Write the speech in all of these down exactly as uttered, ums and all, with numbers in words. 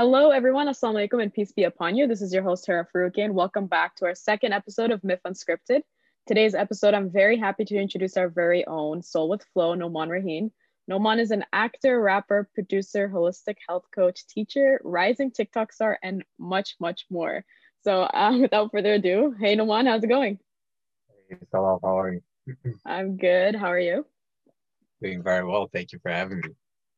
Hello, everyone. Assalamu alaikum and peace be upon you. This is your host, Hara Farooqi, and welcome back to our second episode of Myth Unscripted. Today's episode, I'm very happy to introduce our very own Soul with Flow, Noaman Rahim. Noaman is an actor, rapper, producer, holistic health coach, teacher, rising TikTok star, and much, much more. So uh, without further ado, hey, Noaman, how's it going? Hey, Salam, how are you? I'm good. How are you? Doing very well. Thank you for having me.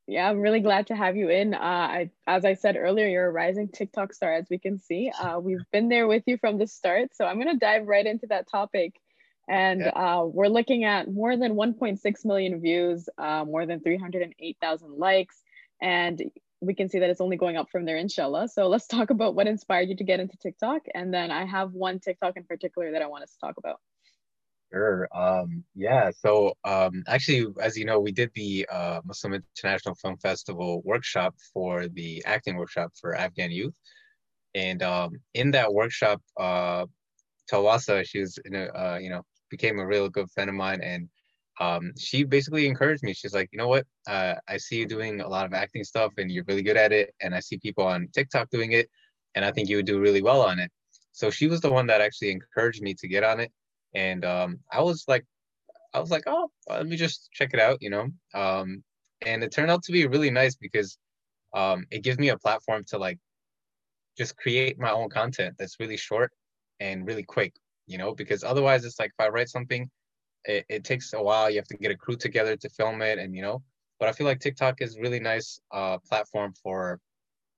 Yeah, I'm really glad to have you in. Uh, I, as I said earlier, you're a rising TikTok star, as we can see. Uh, we've been there with you from the start. So I'm going to dive right into that topic. And uh, we're looking at more than one point six million views, uh, more than three hundred eight thousand likes. And we can see that it's only going up from there, inshallah. So let's talk about what inspired you to get into TikTok. And then I have one TikTok in particular that I want us to talk about. Sure. Um, yeah. So um, actually, as you know, we did the uh, Muslim International Film Festival workshop for the acting workshop for Afghan youth. And um, in that workshop, uh, Tawasa, she was, in a, uh, you know, became a real good friend of mine. And um, she basically encouraged me. She's like, you know what? Uh, I see you doing a lot of acting stuff and you're really good at it. And I see people on TikTok doing it. And I think you would do really well on it. So she was the one that actually encouraged me to get on it. And um, I was like, I was like, oh, let me just check it out, you know? Um, and it turned out to be really nice because um, it gives me a platform to like, just create my own content that's really short and really quick, you know? Because otherwise it's like, if I write something, it, it takes a while, you have to get a crew together to film it and, you know? But I feel like TikTok is a really nice uh, platform for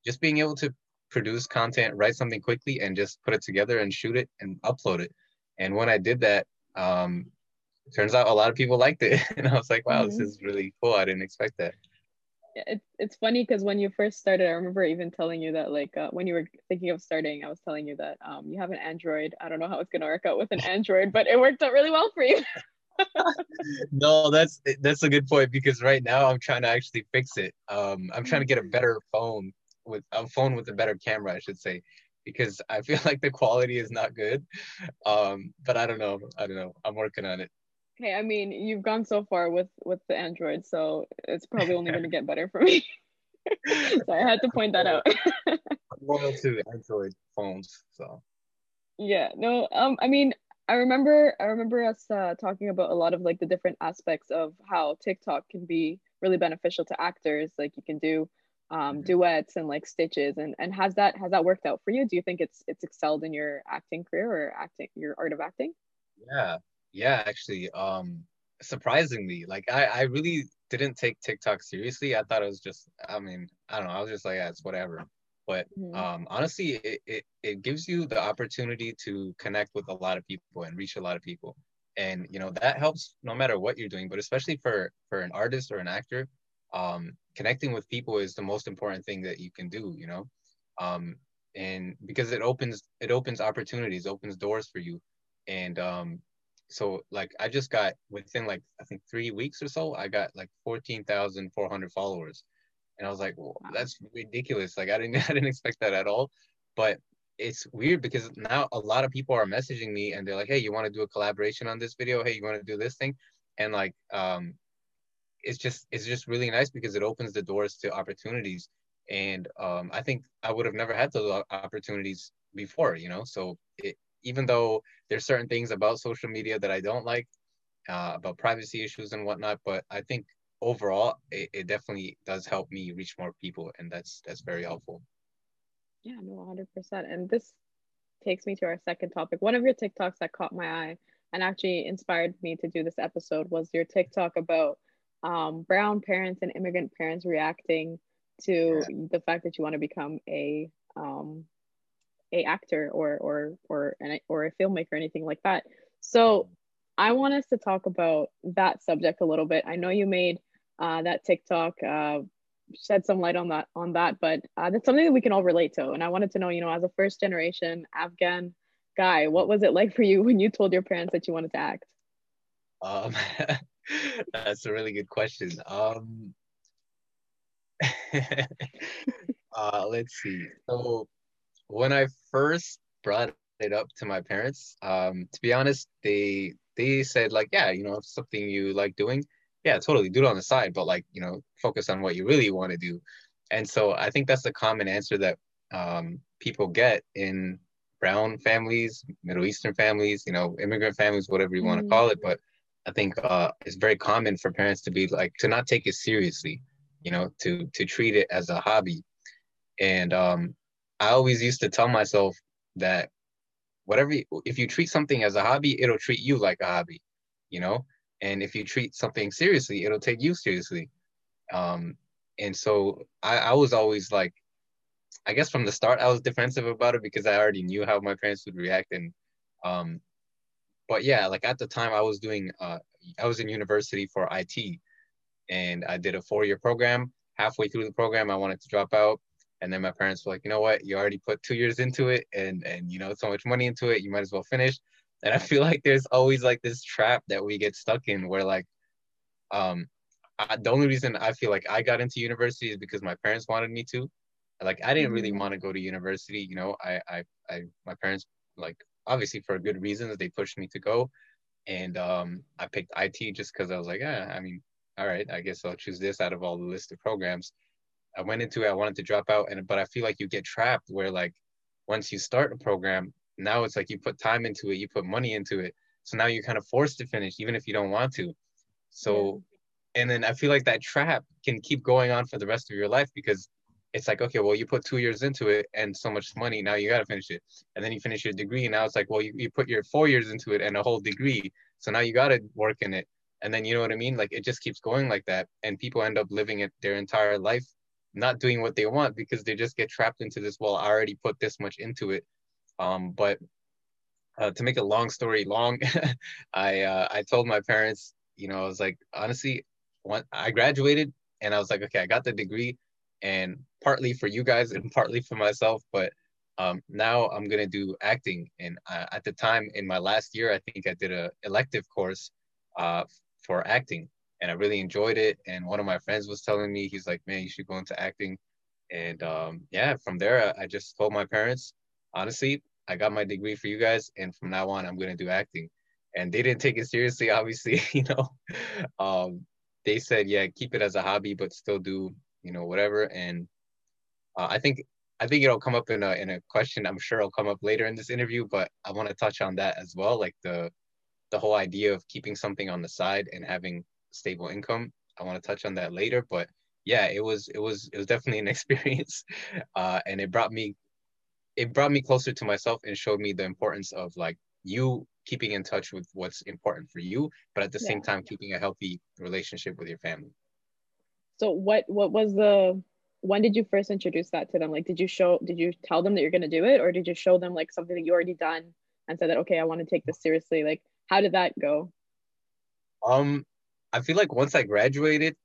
just being able to produce content, write something quickly and just put it together and shoot it and upload it. And when I did that, um, turns out a lot of people liked it. And I was like, wow, mm-hmm. This is really cool. I didn't expect that. It's, it's funny because when you first started, I remember even telling you that like uh, when you were thinking of starting, I was telling you that um, you have an Android. I don't know how it's going to work out with an Android, but it worked out really well for you. No, that's that's a good point because right now I'm trying to actually fix it. Um, I'm trying to get a better phone with a phone with a better camera, I should say. Because I feel like the quality is not good. Um, but I don't know. I don't know. I'm working on it. Hey, I mean, you've gone so far with, with the Android, so it's probably only going to get better for me. So I had to point that out. I'm loyal to Android phones, so. Yeah, no, um, I mean, I remember, I remember us uh, talking about a lot of like the different aspects of how TikTok can be really beneficial to actors. Like you can do Um, duets and like stitches and and has that has that worked out for you? Do you think it's it's excelled in your acting career or acting your art of acting? Yeah, yeah, actually, um, surprisingly, like I I really didn't take TikTok seriously. I thought it was just I mean I don't know I was just like yeah, it's whatever. But mm-hmm. um, honestly, it, it it gives you the opportunity to connect with a lot of people and reach a lot of people, and you know that helps no matter what you're doing, but especially for for an artist or an actor. Um, connecting with people is the most important thing that you can do, you know, um, and because it opens, it opens opportunities, opens doors for you. And um, so like, I just got within like, I think three weeks or so, I got like fourteen thousand four hundred followers. And I was like, well, that's ridiculous. Like, I didn't, I didn't expect that at all, but it's weird because now a lot of people are messaging me and they're like, hey, you want to do a collaboration on this video? Hey, you want to do this thing? And like, um, It's just it's just really nice because it opens the doors to opportunities. And um, I think I would have never had those opportunities before, you know? So it, even though there's certain things about social media that I don't like, uh, about privacy issues and whatnot, but I think overall, it, it definitely does help me reach more people. And that's that's very helpful. Yeah, no, one hundred percent. And this takes me to our second topic. One of your TikToks that caught my eye and actually inspired me to do this episode was your TikTok about Um, brown parents and immigrant parents reacting to yeah. the fact that you want to become a um, a actor or or or an, or a filmmaker or anything like that. So I want us to talk about that subject a little bit. I know you made uh, that TikTok uh, shed some light on that on that, but uh, that's something that we can all relate to. And I wanted to know, you know, as a first generation Afghan guy, what was it like for you when you told your parents that you wanted to act? Um. That's a really good question. Um, uh, let's see. So when I first brought it up to my parents, um, to be honest, they they said like, yeah, you know, if it's something you like doing, yeah, totally do it on the side, but like, you know, focus on what you really want to do. And so I think that's the common answer that um, people get in brown families, Middle Eastern families, you know, immigrant families, whatever you want to mm-hmm. call it. But I think uh, it's very common for parents to be like, to not take it seriously, you know, to, to treat it as a hobby. And um, I always used to tell myself that whatever, if you treat something as a hobby, it'll treat you like a hobby, you know? And if you treat something seriously, it'll take you seriously. Um, and so I, I was always like, I guess from the start, I was defensive about it because I already knew how my parents would react. And, um, but yeah, like at the time I was doing, uh, I was in university for I T and I did a four-year program. Halfway through the program, I wanted to drop out. And then my parents were like, you know what, you already put two years into it and, and you know, so much money into it, you might as well finish. And I feel like there's always like this trap that we get stuck in where like, um, I, the only reason I feel like I got into university is because my parents wanted me to. Like, I didn't really want to go to university, you know, I, I, I, my parents, like, obviously for good reasons, they pushed me to go. And um, I picked I T just because I was like, yeah, I mean, all right, I guess I'll choose this out of all the list of programs. I went into it, I wanted to drop out, and but I feel like you get trapped where like, once you start a program, now it's like you put time into it, you put money into it. So now you're kind of forced to finish, even if you don't want to. So, and then I feel like that trap can keep going on for the rest of your life because it's like, okay, well, you put two years into it and so much money, now you got to finish it. And then you finish your degree and now it's like, well, you, you put your four years into it and a whole degree. So now you got to work in it. And then, you know what I mean? Like, it just keeps going like that. And people end up living it their entire life, not doing what they want because they just get trapped into this, well, I already put this much into it. Um, but uh, to make a long story long, I, uh, I told my parents, you know, I was like, honestly, when I graduated and I was like, okay, I got the degree. And partly for you guys and partly for myself, but um, now I'm gonna do acting. And uh, at the time in my last year, I think I did a elective course uh, for acting and I really enjoyed it. And one of my friends was telling me, he's like, man, you should go into acting. And um, yeah, from there, I, I just told my parents, honestly, I got my degree for you guys. And from now on, I'm gonna do acting. And they didn't take it seriously, obviously, you know. Um, they said, yeah, keep it as a hobby, but still do, you know, whatever. And uh, I think I think it'll come up in a in a question. I'm sure it'll come up later in this interview, but I want to touch on that as well, like the the whole idea of keeping something on the side and having stable income. I want to touch on that later, but yeah, it was it was it was definitely an experience, uh, and it brought me it brought me closer to myself and showed me the importance of like you keeping in touch with what's important for you, but at the yeah. same time keeping a healthy relationship with your family. So what what was the, when did you first introduce that to them? Like, did you show, did you tell them that you're going to do it? Or did you show them like something that you already done and said that, okay, I want to take this seriously? Like, how did that go? Um, I feel like once I graduated,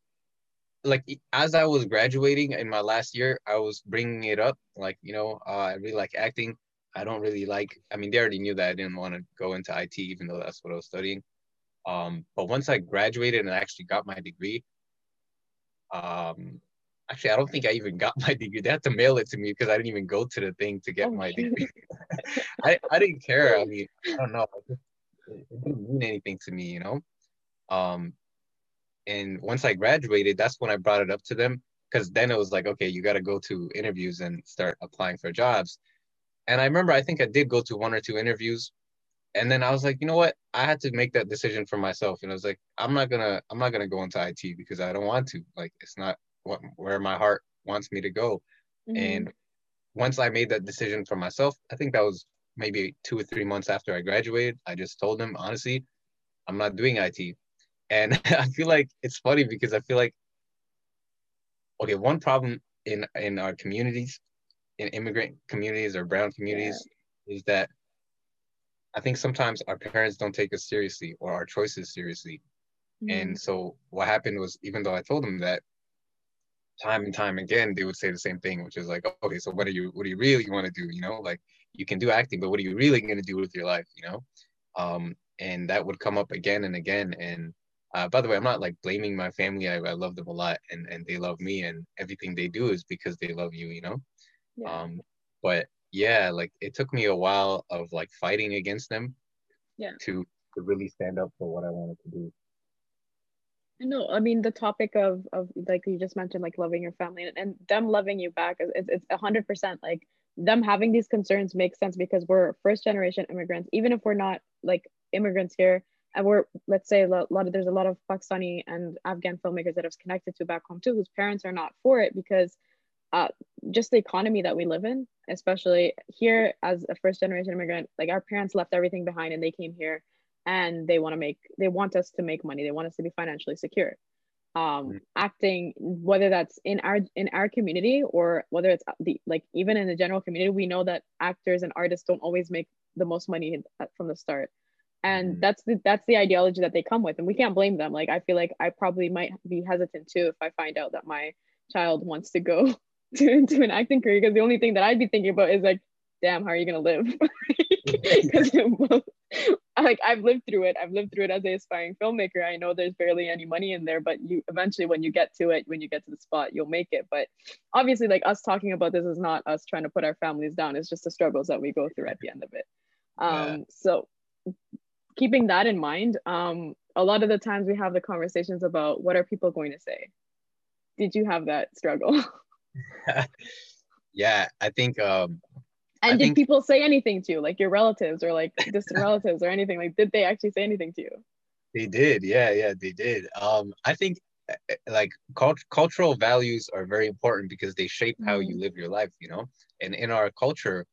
like as I was graduating in my last year, I was bringing it up. Like, you know, uh, I really like acting. I don't really like, I mean, they already knew that I didn't want to go into I T, even though that's what I was studying. Um, but once I graduated and I actually got my degree, um actually I don't think I even got my degree. They had to mail it to me because I didn't even go to the thing to get oh, my degree. I, I didn't care. I mean, I don't know, it didn't mean anything to me, you know. Um and once I graduated, that's when I brought it up to them, because then it was like, okay, you got to go to interviews and start applying for jobs. And I remember I think I did go to one or two interviews, and then I was like, you know what, I had to make that decision for myself. And I was like, I'm not gonna, I'm not gonna go into I T because I don't want to. Like, it's not what, where my heart wants me to go. Mm-hmm. And once I made that decision for myself, I think that was maybe two or three months after I graduated, I just told them, honestly, I'm not doing I T. And I feel like it's funny because I feel like, okay, one problem in, in our communities, in immigrant communities or brown communities, yeah. is that I think sometimes our parents don't take us seriously or our choices seriously. Mm-hmm. And so what happened was, even though I told them that, time and time again, they would say the same thing, which is like, okay, so what are you, what do you really want to do? You know, like you can do acting, but what are you really going to do with your life? You know? Um, and that would come up again and again. And uh, by the way, I'm not like blaming my family. I, I love them a lot, and, and they love me, and everything they do is because they love you, you know? Yeah. Um, but yeah, like it took me a while of like fighting against them yeah. to, to really stand up for what I wanted to do. No, I mean, the topic of, of like you just mentioned, like loving your family and, and them loving you back, it's, it's one hundred percent like them having these concerns makes sense, because we're first generation immigrants, even if we're not like immigrants here. And we're, let's say a lot of, there's a lot of Pakistani and Afghan filmmakers that have connected to back home too, whose parents are not for it, because uh, just the economy that we live in, especially here as a first generation immigrant, like our parents left everything behind and they came here, and they want to make, they want us to make money. They want us to be financially secure. Um, right. Acting, whether that's in our, in our community or whether it's the, like even in the general community, we know that actors and artists don't always make the most money from the start. And that's the, that's the ideology that they come with, and we can't blame them. Like, I feel like I probably might be hesitant too if I find out that my child wants to go to, into an acting career, because the only thing that I'd be thinking about is like, damn, how are you gonna live? Because like I've lived through it. I've lived through it as an aspiring filmmaker. I know there's barely any money in there, but you eventually, when you get to it, when you get to the spot, you'll make it. But obviously, like us talking about this is not us trying to put our families down. It's just the struggles that we go through at the end of it. Um, yeah. So. Keeping that in mind, um, a lot of the times we have the conversations about what are people going to say? Did you have that struggle? Yeah, I think. Um, and I did think... people say anything to you, like your relatives or like distant relatives or anything? Like, did they actually say anything to you? They did. Yeah, yeah, they did. Um, I think like cult cultural values are very important, because they shape how mm. you live your life, you know? And in our culture,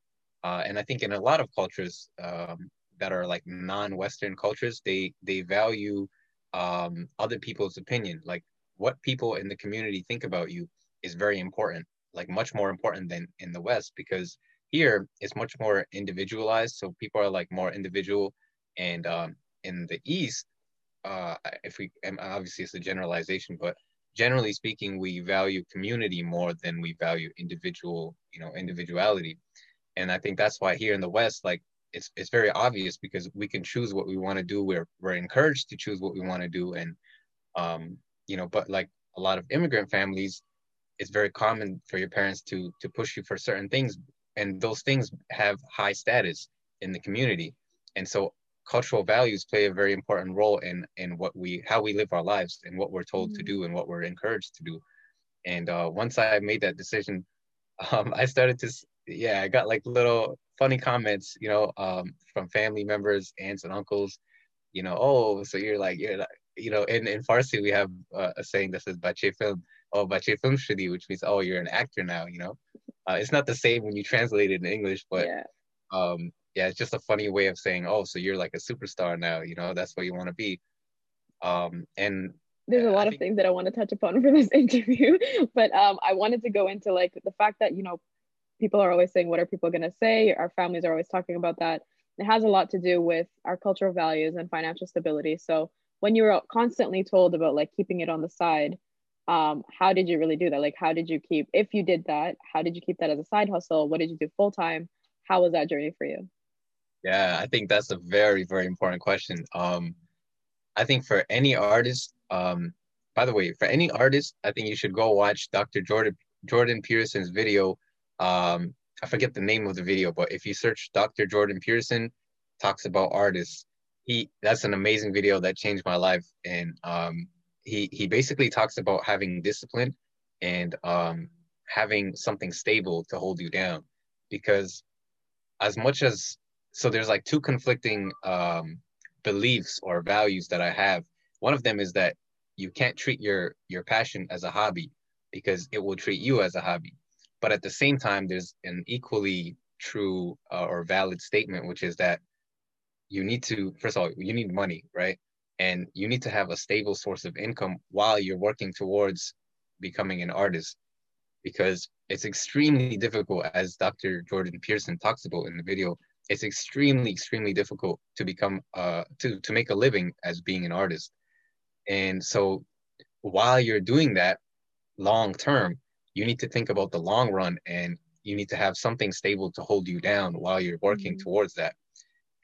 uh, and I think in a lot of cultures, um, that are like non-Western cultures, they they value um, other people's opinion. Like what people in the community think about you is very important, like much more important than in the West, because here it's much more individualized. So people are like more individual, and um, in the East, uh, if we, and obviously it's a generalization, but generally speaking, we value community more than we value individual, you know, individuality. And I think that's why here in the West, like, It's, it's very obvious, because we can choose what we want to do. We're, we're encouraged to choose what we want to do. And, um, you know, but like a lot of immigrant families, it's very common for your parents to, to push you for certain things. And those things have high status in the community. And so cultural values play a very important role in, in what we, how we live our lives and what we're told mm-hmm. to do and what we're encouraged to do. And uh, once I made that decision, um, I started to, yeah, I got like little, funny comments, you know, um, from family members, aunts and uncles, you know, oh, so you're like, you're like, you know, in, in Farsi, we have uh, a saying that says, Bache film, oh, Bache film shadi, which means, oh, you're an actor now, you know. Uh, it's not the same when you translate it in English, but yeah. Um, yeah, it's just a funny way of saying, oh, so you're like a superstar now, you know, that's what you want to be. Um, and there's a lot I of things that I want to touch upon for this interview, but um, I wanted to go into like the fact that, you know, people are always saying, what are people going to say? Our families are always talking about that. It has a lot to do with our cultural values and financial stability. So when you were constantly told about like keeping it on the side, um, how did you really do that? Like, how did you keep, if you did that, how did you keep that as a side hustle? What did you do full time? How was that journey for you? Yeah, I think that's a very, very important question. Um, I think for any artist, um, by the way, for any artist, I think you should go watch Doctor Jordan, Jordan Peterson's video. Um, I forget the name of the video, but if you search Doctor Jordan Peterson talks about artists, he that's an amazing video that changed my life. And um, he he basically talks about having discipline and um, having something stable to hold you down, because as much as so there's like two conflicting um, beliefs or values that I have. One of them is that you can't treat your your passion as a hobby, because it will treat you as a hobby. But at the same time, there's an equally true uh, or valid statement, which is that you need to, first of all, you need money, right? And you need to have a stable source of income while you're working towards becoming an artist, because it's extremely difficult, as Doctor Jordan Peterson talks about in the video, it's extremely, extremely difficult to become, uh, to, to make a living as being an artist. And so while you're doing that long-term, you need to think about the long run, and you need to have something stable to hold you down while you're working mm-hmm. towards that.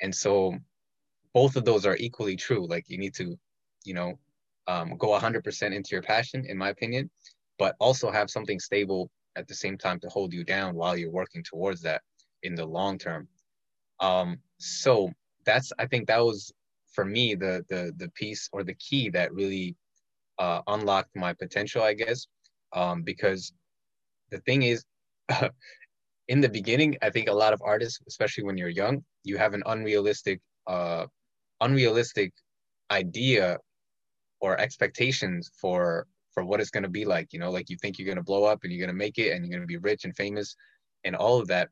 And so both of those are equally true. Like you need to, you know, um, go one hundred percent into your passion, in my opinion, but also have something stable at the same time to hold you down while you're working towards that in the long term. Um, so that's, I think that was for me, the, the, the piece or the key that really uh, unlocked my potential, I guess, um, because the thing is, in the beginning, I think a lot of artists, especially when you're young, you have an unrealistic, uh, unrealistic idea or expectations for for what it's going to be like. You know, like you think you're going to blow up and you're going to make it and you're going to be rich and famous and all of that,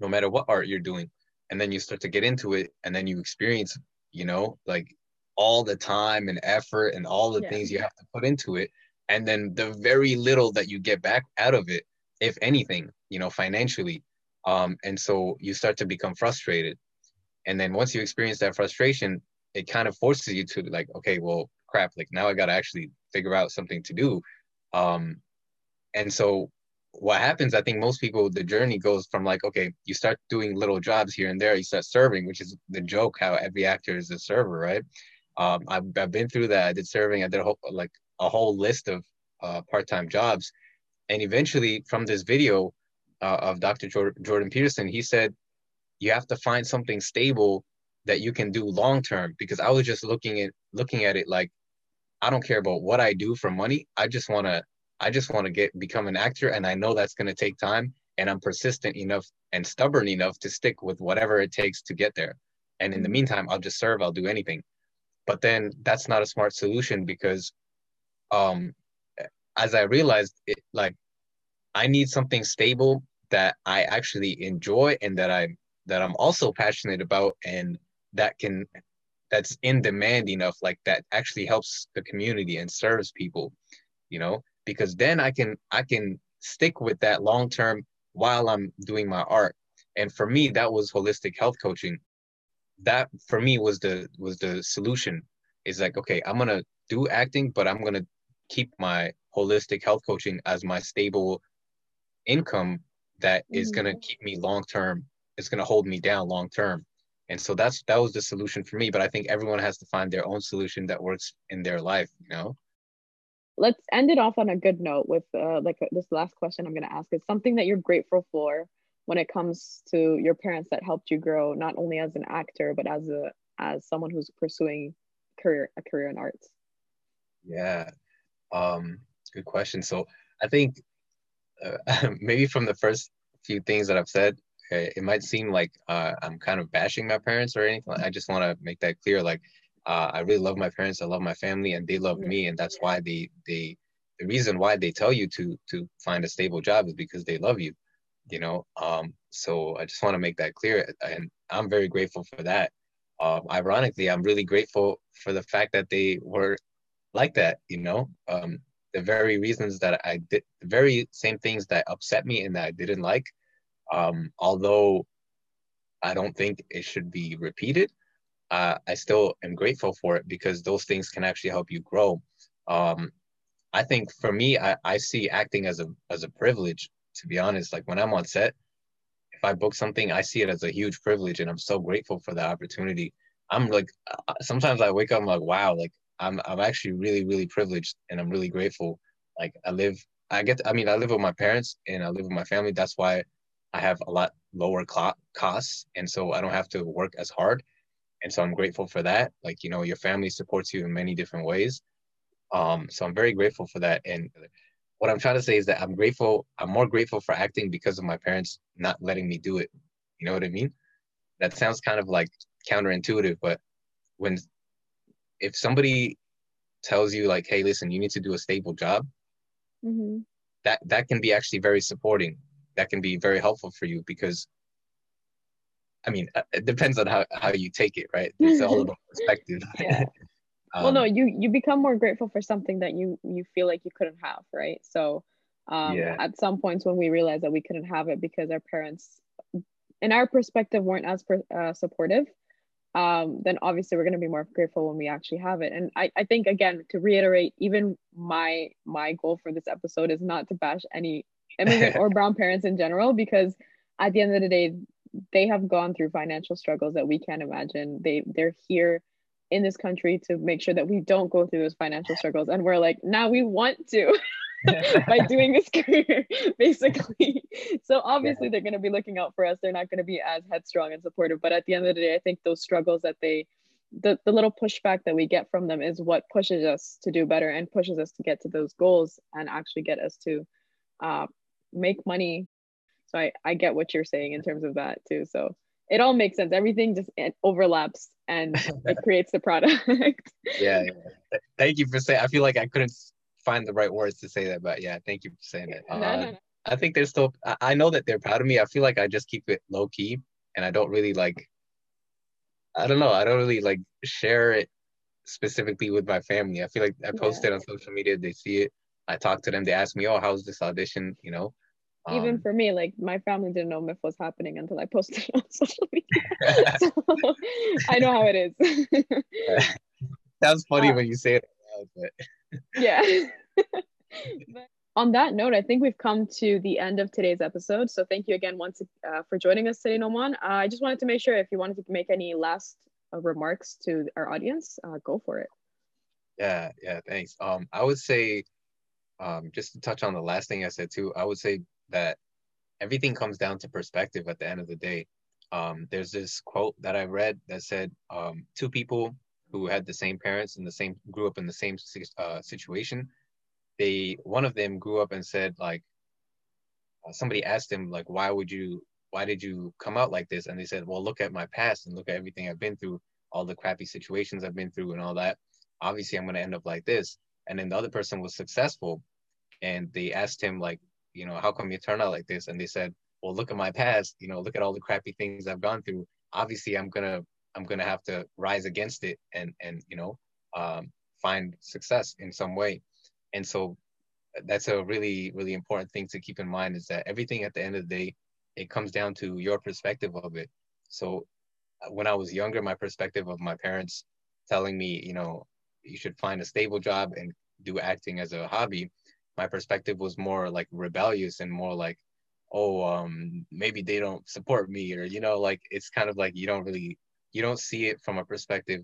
no matter what art you're doing. And then you start to get into it, and then you experience, you know, like all the time and effort and all the yeah. things you have to put into it. And then the very little that you get back out of it, if anything, you know, financially. Um, and so you start to become frustrated. And then once you experience that frustration, it kind of forces you to like, okay, well, crap, like now I got to actually figure out something to do. Um, and so what happens, I think most people, the journey goes from like, okay, you start doing little jobs here and there, you start serving, which is the joke, how every actor is a server, right? Um, I've, I've been through that. I did serving, I did a whole, like a whole list of uh, part-time jobs. And eventually from this video uh, of Doctor Jordan Peterson, he said, you have to find something stable that you can do long-term, because I was just looking at, looking at it like, I don't care about what I do for money. I just want to I just want to get become an actor, and I know that's going to take time, and I'm persistent enough and stubborn enough to stick with whatever it takes to get there. And in the meantime, I'll just serve, I'll do anything. But then that's not a smart solution, because um, as I realized, it, like I need something stable that I actually enjoy and that I that I'm also passionate about, and that can that's in demand enough, like that actually helps the community and serves people, you know. Because then I can I can stick with that long term while I'm doing my art. And for me, that was holistic health coaching. That for me was the was the solution. It's like, okay, I'm gonna do acting, but I'm gonna keep my holistic health coaching as my stable income that mm-hmm. is gonna keep me long term. It's gonna hold me down long term. And so that's that was the solution for me. But I think everyone has to find their own solution that works in their life, you know. Let's end it off on a good note with uh, like this last question I'm going to ask is something that you're grateful for when it comes to your parents that helped you grow, not only as an actor, but as a as someone who's pursuing career a career in arts. Yeah, um, good question. So I think uh, maybe from the first few things that I've said, it might seem like uh, I'm kind of bashing my parents or anything. I just want to make that clear. Like, Uh, I really love my parents. I love my family, and they love me. And that's why they, they, the reason why they tell you to to find a stable job is because they love you, you know. Um, so I just want to make that clear, and I'm very grateful for that. Um, ironically, I'm really grateful for the fact that they were like that, you know. Um, the very reasons that I did, the very same things that upset me and that I didn't like, um, although I don't think it should be repeated. Uh, I still am grateful for it, because those things can actually help you grow. Um, I think for me, I, I see acting as a as a privilege, to be honest. Like when I'm on set, if I book something, I see it as a huge privilege, and I'm so grateful for the opportunity. I'm like, sometimes I wake up, I'm like, wow, like I'm I'm actually really, really privileged, and I'm really grateful. Like I live, I get, to, I mean, I live with my parents and I live with my family. That's why I have a lot lower costs, and so I don't have to work as hard. And so I'm grateful for that. Like, you know, your family supports you in many different ways. Um, so I'm very grateful for that. And what I'm trying to say is that I'm grateful, I'm more grateful for acting because of my parents not letting me do it. You know what I mean? That sounds kind of like counterintuitive, but when, if somebody tells you like, hey, listen, you need to do a stable job, mm-hmm. that, that can be actually very supporting. That can be very helpful for you, because I mean, it depends on how, how you take it, right? It's all about perspective. Yeah. um, well, no, you you become more grateful for something that you you feel like you couldn't have, right? So um, yeah. At some points when we realized that we couldn't have it because our parents, in our perspective, weren't as per, uh, supportive, um, then obviously we're going to be more grateful when we actually have it. And I, I think, again, to reiterate, even my my goal for this episode is not to bash any immigrant or brown parents in general, because at the end of the day, they have gone through financial struggles that we can't imagine. They they're here in this country to make sure that we don't go through those financial struggles. And we're like, now nah, we want to by doing this career, basically. So obviously yeah. they're going to be looking out for us. They're not going to be as headstrong and supportive. But at the end of the day, I think those struggles that they the, the little pushback that we get from them is what pushes us to do better and pushes us to get to those goals and actually get us to uh, make money. So I, I get what you're saying in terms of that too. So it all makes sense. Everything just overlaps and it creates the product. Yeah, yeah. Thank you for saying, I feel like I couldn't find the right words to say that, but yeah, thank you for saying that. Uh, no, no, no. I think they're still, I know that they're proud of me. I feel like I just keep it low key and I don't really like, I don't know. I don't really like share it specifically with my family. I feel like I post yeah. it on social media. They see it. I talk to them. They ask me, oh, how's this audition? You know? Um, Even for me, like my family didn't know M I F was happening until I posted it on social media. So I know how it is. Sounds funny uh, when you say it out loud, but yeah. But on that note, I think we've come to the end of today's episode. So thank you again once uh, for joining us today, Noaman. Uh, I just wanted to make sure if you wanted to make any last uh, remarks to our audience, uh, go for it. Yeah, yeah, thanks. Um, I would say, um, just to touch on the last thing I said too, I would say that everything comes down to perspective at the end of the day. Um, there's this quote that I read that said, um, two people who had the same parents and the same grew up in the same uh, situation. They, one of them grew up and said, like, uh, somebody asked him, like, why would you, why did you come out like this? And they said, well, look at my past and look at everything I've been through, all the crappy situations I've been through and all that. Obviously, I'm going to end up like this. And then the other person was successful. And they asked him, like, you know, how come you turn out like this? And they said, well, look at my past, you know, look at all the crappy things I've gone through. Obviously, I'm going to, I'm going to have to rise against it and, and, you know, um, find success in some way. And so that's a really, really important thing to keep in mind, is that everything at the end of the day, it comes down to your perspective of it. So when I was younger, my perspective of my parents telling me, you know, you should find a stable job and do acting as a hobby, my perspective was more like rebellious and more like, oh, um, maybe they don't support me, or, you know, like, it's kind of like, you don't really, you don't see it from a perspective,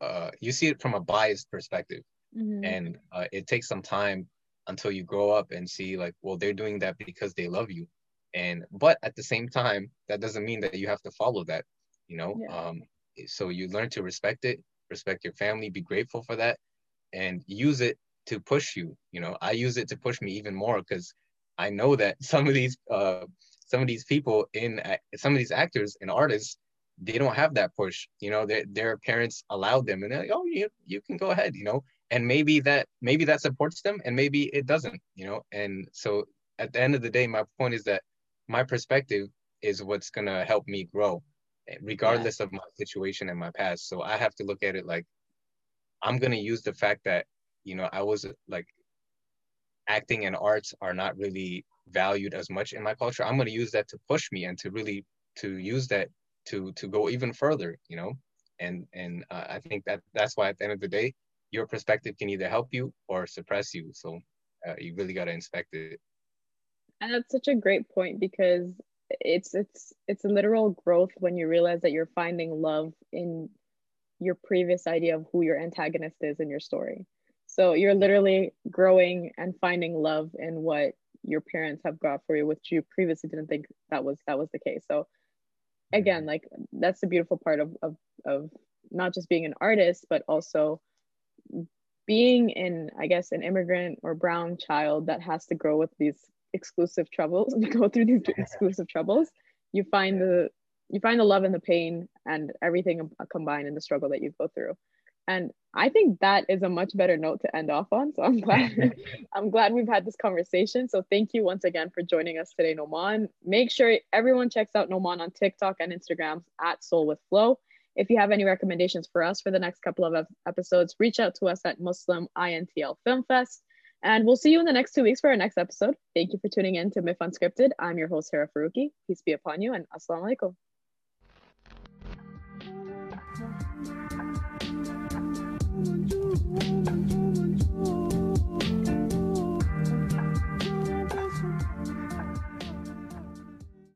uh, you see it from a biased perspective. Mm-hmm. And uh, it takes some time until you grow up and see, like, well, they're doing that because they love you. And but at the same time, that doesn't mean that you have to follow that, you know. Yeah. Um, so you learn to respect it, respect your family, be grateful for that, and use it to push you. You know, I use it to push me even more, because I know that some of these uh, some of these people in some of these actors and artists, they don't have that push. You know, their their parents allowed them, and they're like, oh, you you can go ahead, you know. And maybe that maybe that supports them and maybe it doesn't, you know? And so at the end of the day, my point is that my perspective is what's gonna help me grow, regardless yeah. of my situation and my past. So I have to look at it like, I'm gonna use the fact that, you know, I was like, acting and arts are not really valued as much in my culture. I'm gonna use that to push me and to really, to use that to to go even further, you know? And, and uh, I think that that's why at the end of the day, your perspective can either help you or suppress you. So uh, you really got to inspect it. And that's such a great point, because it's it's it's a literal growth when you realize that you're finding love in your previous idea of who your antagonist is in your story. So you're literally growing and finding love in what your parents have got for you, which you previously didn't think that was that was the case. So again, like, that's the beautiful part of of, of not just being an artist, but also being in, I guess, an immigrant or brown child that has to grow with these exclusive troubles, go through these exclusive troubles, you find the you find the love and the pain and everything combined in the struggle that you go through. And I think that is a much better note to end off on. So I'm glad I'm glad we've had this conversation. So thank you once again for joining us today, Noaman. Make sure everyone checks out Noaman on TikTok and Instagram at Soul with Flow. If you have any recommendations for us for the next couple of episodes, reach out to us at Muslim I N T L Film Fest. And we'll see you in the next two weeks for our next episode. Thank you for tuning in to M I F Unscripted. I'm your host, Hara Farooqi. Peace be upon you, and assalamu alaikum.